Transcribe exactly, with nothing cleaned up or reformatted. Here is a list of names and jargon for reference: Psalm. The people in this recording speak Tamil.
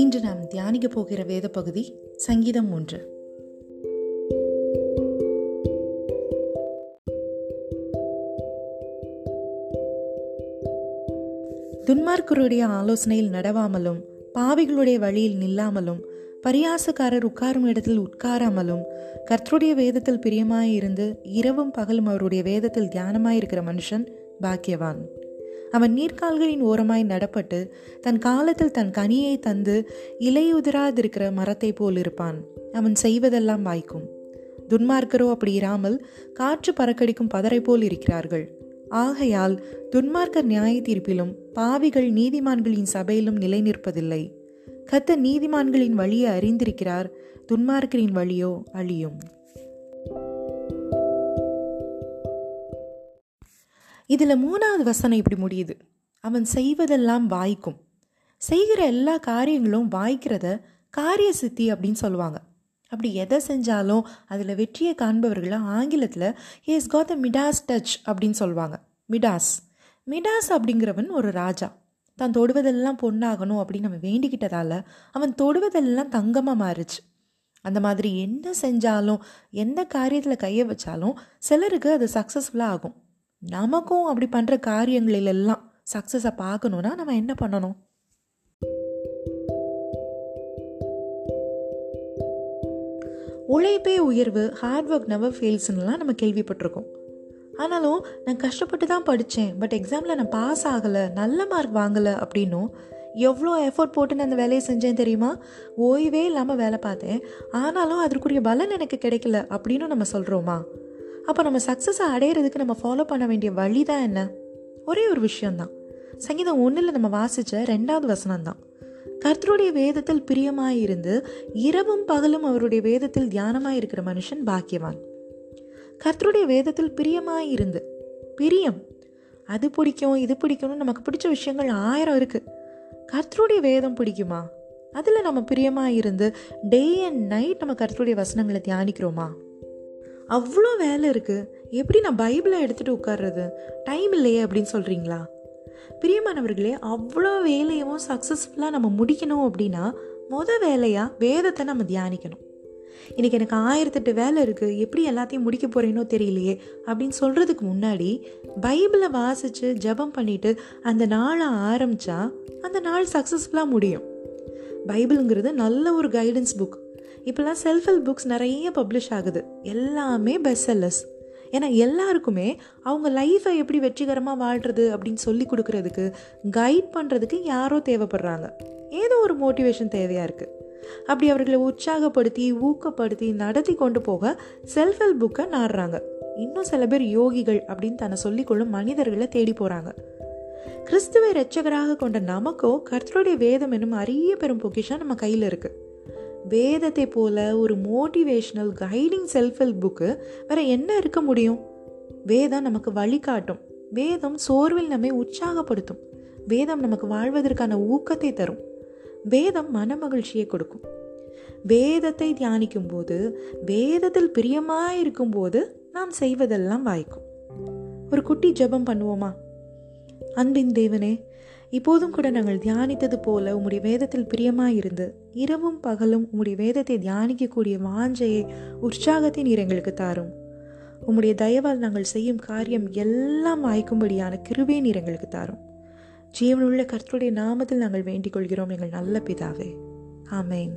இன்று நாம் தியானிக்க போகிற வேத பகுதி சங்கீதம் ஒன்று. துன்மார்க்கருடைய ஆலோசனையில் நடவாமலும், பாவிகளுடைய வழியில் நில்லாமலும், பரியாசக்காரர் உட்காரும் இடத்தில் உட்காராமலும், கர்த்தருடைய வேதத்தில் பிரியமாயிருந்து இரவும் பகலும் அவருடைய வேதத்தில் தியானமாயிருக்கிற மனுஷன் பாக்கியவான். அவன் நீர்கால்களின் ஓரமாய் நடப்பட்டு தன் காலத்தில் தன் கனியை தந்து இலையுதிராதிருக்கிற மரத்தை போல் இருப்பான். அவன் செய்வதெல்லாம் வாய்க்கும். துன்மார்க்கரோ அப்படி இராமல் காற்று பறக்கடிக்கும் பதரை போல் இருக்கிறார்கள். ஆகையால் துன்மார்க்கர் நியாய தீர்ப்பிலும் பாவிகள் நீதிமான்களின் சபையிலும் நிலை நிற்பதில்லை. கர்த்தர் நீதிமான்களின் வழியை அறிந்திருக்கிறார், துன்மார்க்கரின் வழியோ அழியும். இதில் மூணாவது வசனம் இப்படி முடியுது, அவன் செய்வதெல்லாம் வாய்க்கும். செய்கிற எல்லா காரியங்களும் வாய்க்கிறத காரிய சித்தி அப்படின்னு சொல்லுவாங்க. அப்படி எதை செஞ்சாலும் அதில் வெற்றியை காண்பவர்களை ஆங்கிலத்தில் has got the Midas touch அப்படின்னு சொல்லுவாங்க. மிடாஸ் மிடாஸ் அப்படிங்கிறவன் ஒரு ராஜா. தான் தொடுவதெல்லாம் பொண்ணாகணும் அப்படின்னு நம்ம வேண்டிக்கிட்டதால் அவன் தொடுவதெல்லாம் தங்கமாக மாறுச்சு. அந்த மாதிரி என்ன செஞ்சாலும், எந்த காரியத்தில் கையை வச்சாலும் சிலருக்கு அது சக்ஸஸ்ஃபுல்லாக ஆகும். நமக்கும் அப்படி பண்ணுற காரியங்களெல்லாம் சக்ஸஸை பார்க்கணுன்னா நம்ம என்ன பண்ணணும்? உழைப்பே உயர்வு, ஹார்ட் ஒர்க் நெவர் ஃபெயில்ஸ்லாம் நம்ம கேள்விப்பட்டிருக்கோம். ஆனாலும் நான் கஷ்டப்பட்டு தான் படித்தேன், பட் எக்ஸாமில் நான் பாஸ் ஆகலை, நல்ல மார்க் வாங்கலை அப்படின்னும், எவ்வளோ எஃபோர்ட் போட்டு நான் அந்த வேலையை செஞ்சேன் தெரியுமா, ஓய்வே இல்லாமல் வேலை பார்த்தேன், ஆனாலும் அதற்குரிய பலன் எனக்கு கிடைக்கல அப்படின்னு நம்ம சொல்கிறோமா? அப்போ நம்ம சக்ஸஸை அடையிறதுக்கு நம்ம ஃபாலோ பண்ண வேண்டிய வழி தான் என்ன? ஒரே ஒரு விஷயந்தான். சங்கீதம் ஒன்றில் நம்ம வாசித்த ரெண்டாவது வசனம்தான். கர்த்தருடைய வேதத்தில் பிரியமாயிருந்து இரவும் பகலும் அவருடைய வேதத்தில் தியானமாக இருக்கிற மனுஷன் பாக்கியவான். கர்த்தருடைய வேதத்தில் பிரியமாயிருந்து, பிரியம் அது பிடிக்கும் இது பிடிக்கும்னு நமக்கு பிடிச்ச விஷயங்கள் ஆயிரம் இருக்குது. கர்த்தருடைய வேதம் பிடிக்குமா? அதில் நம்ம பிரியமாயிருந்து டே அண்ட் நைட் நம்ம கர்த்தருடைய வசனங்களை தியானிக்கிறோமா? அவ்வளோ வேலை இருக்குது, எப்படி நான் பைபிளை எடுத்துகிட்டு உட்கார்றது, டைம் இல்லையே அப்படின்னு சொல்கிறீங்களா? பிரியமானவர்களே, அவ்வளோ வேலையவும் சக்ஸஸ்ஃபுல்லாக நம்ம முடிக்கணும் அப்படின்னா மொதல் வேலையாக வேதத்தை நம்ம தியானிக்கணும். இன்றைக்கி எனக்கு ஆயிரத்தெட்டு வேலை இருக்குது, எப்படி எல்லாத்தையும் முடிக்க போகிறேனோ தெரியலையே அப்படின்னு சொல்கிறதுக்கு முன்னாடி பைபிளை வாசித்து ஜெபம் பண்ணிவிட்டு அந்த நாளை ஆரம்பித்தா அந்த நாள் சக்ஸஸ்ஃபுல்லாக முடியும். பைபிளுங்கிறது நல்ல ஒரு கைடன்ஸ் புக். இப்போல்லாம் செல்ஃப் ஹெல்ப் புக்ஸ் நிறைய பப்ளிஷ் ஆகுது, எல்லாமே பெஸ்ட் செல்லர்ஸ். ஏன்னா எல்லாருக்குமே அவங்க லைஃப்பை எப்படி வெற்றிகரமாக வாழ்கிறது அப்படின்னு சொல்லி கொடுக்குறதுக்கு, கைட் பண்ணுறதுக்கு யாரோ தேவைப்படுறாங்க. ஏதோ ஒரு மோட்டிவேஷன் தேவையாக இருக்குது. அப்படி அவர்களை உற்சாகப்படுத்தி ஊக்கப்படுத்தி நடத்தி கொண்டு போக செல்ஃப் ஹெல்ப் புக்கை நாடுறாங்க. இன்னும் சில பேர் யோகிகள் அப்படின்னு தன்னை சொல்லிக்கொள்ளும் மனிதர்களை தேடி போகிறாங்க. கிறிஸ்துவை இரட்சகராக கொண்ட நமக்கோ கர்த்தருடைய வேதம் என்னும் அரிய பெரும் பொக்கிஷம் நம்ம கையில் இருக்குது. வேதத்தை போல ஒரு motivational guiding self help book வேறு என்ன இருக்க முடியும்? வேதம் நமக்கு வழிகாட்டும், வேதம் சோர்வில் நம்மை உற்சாகப்படுத்தும், வேதம் நமக்கு வாழ்வதற்கான ஊக்கத்தை தரும், வேதம் மன மகிழ்ச்சியை கொடுக்கும். வேதத்தை தியானிக்கும் போது, வேதத்தில் பிரியமாயிருக்கும் போது நாம் செய்வதெல்லாம் வாய்க்கும். ஒரு குட்டி ஜெபம் பண்ணுவோமா? அன்பின் தேவனே, இப்போதும் கூட நாங்கள் தியானித்தது போல உம்முடைய வேதத்தில் பிரியமாயிருந்து இரவும் பகலும் உம்முடைய வேதத்தை தியானிக்கக்கூடிய வாஞ்சையை, உற்சாகத்தை நீர் எங்களுக்கு தாரும். உம்முடைய தயவால் நாங்கள் செய்யும் காரியம் எல்லாம் வாய்க்கும்படியான கிருபை நீர் எங்களுக்கு தாரும். ஜீவனுள்ள கர்த்தருடைய நாமத்தில் நாங்கள் வேண்டிக் கொள்கிறோம் எங்கள் நல்ல பிதாவே. ஆமென்.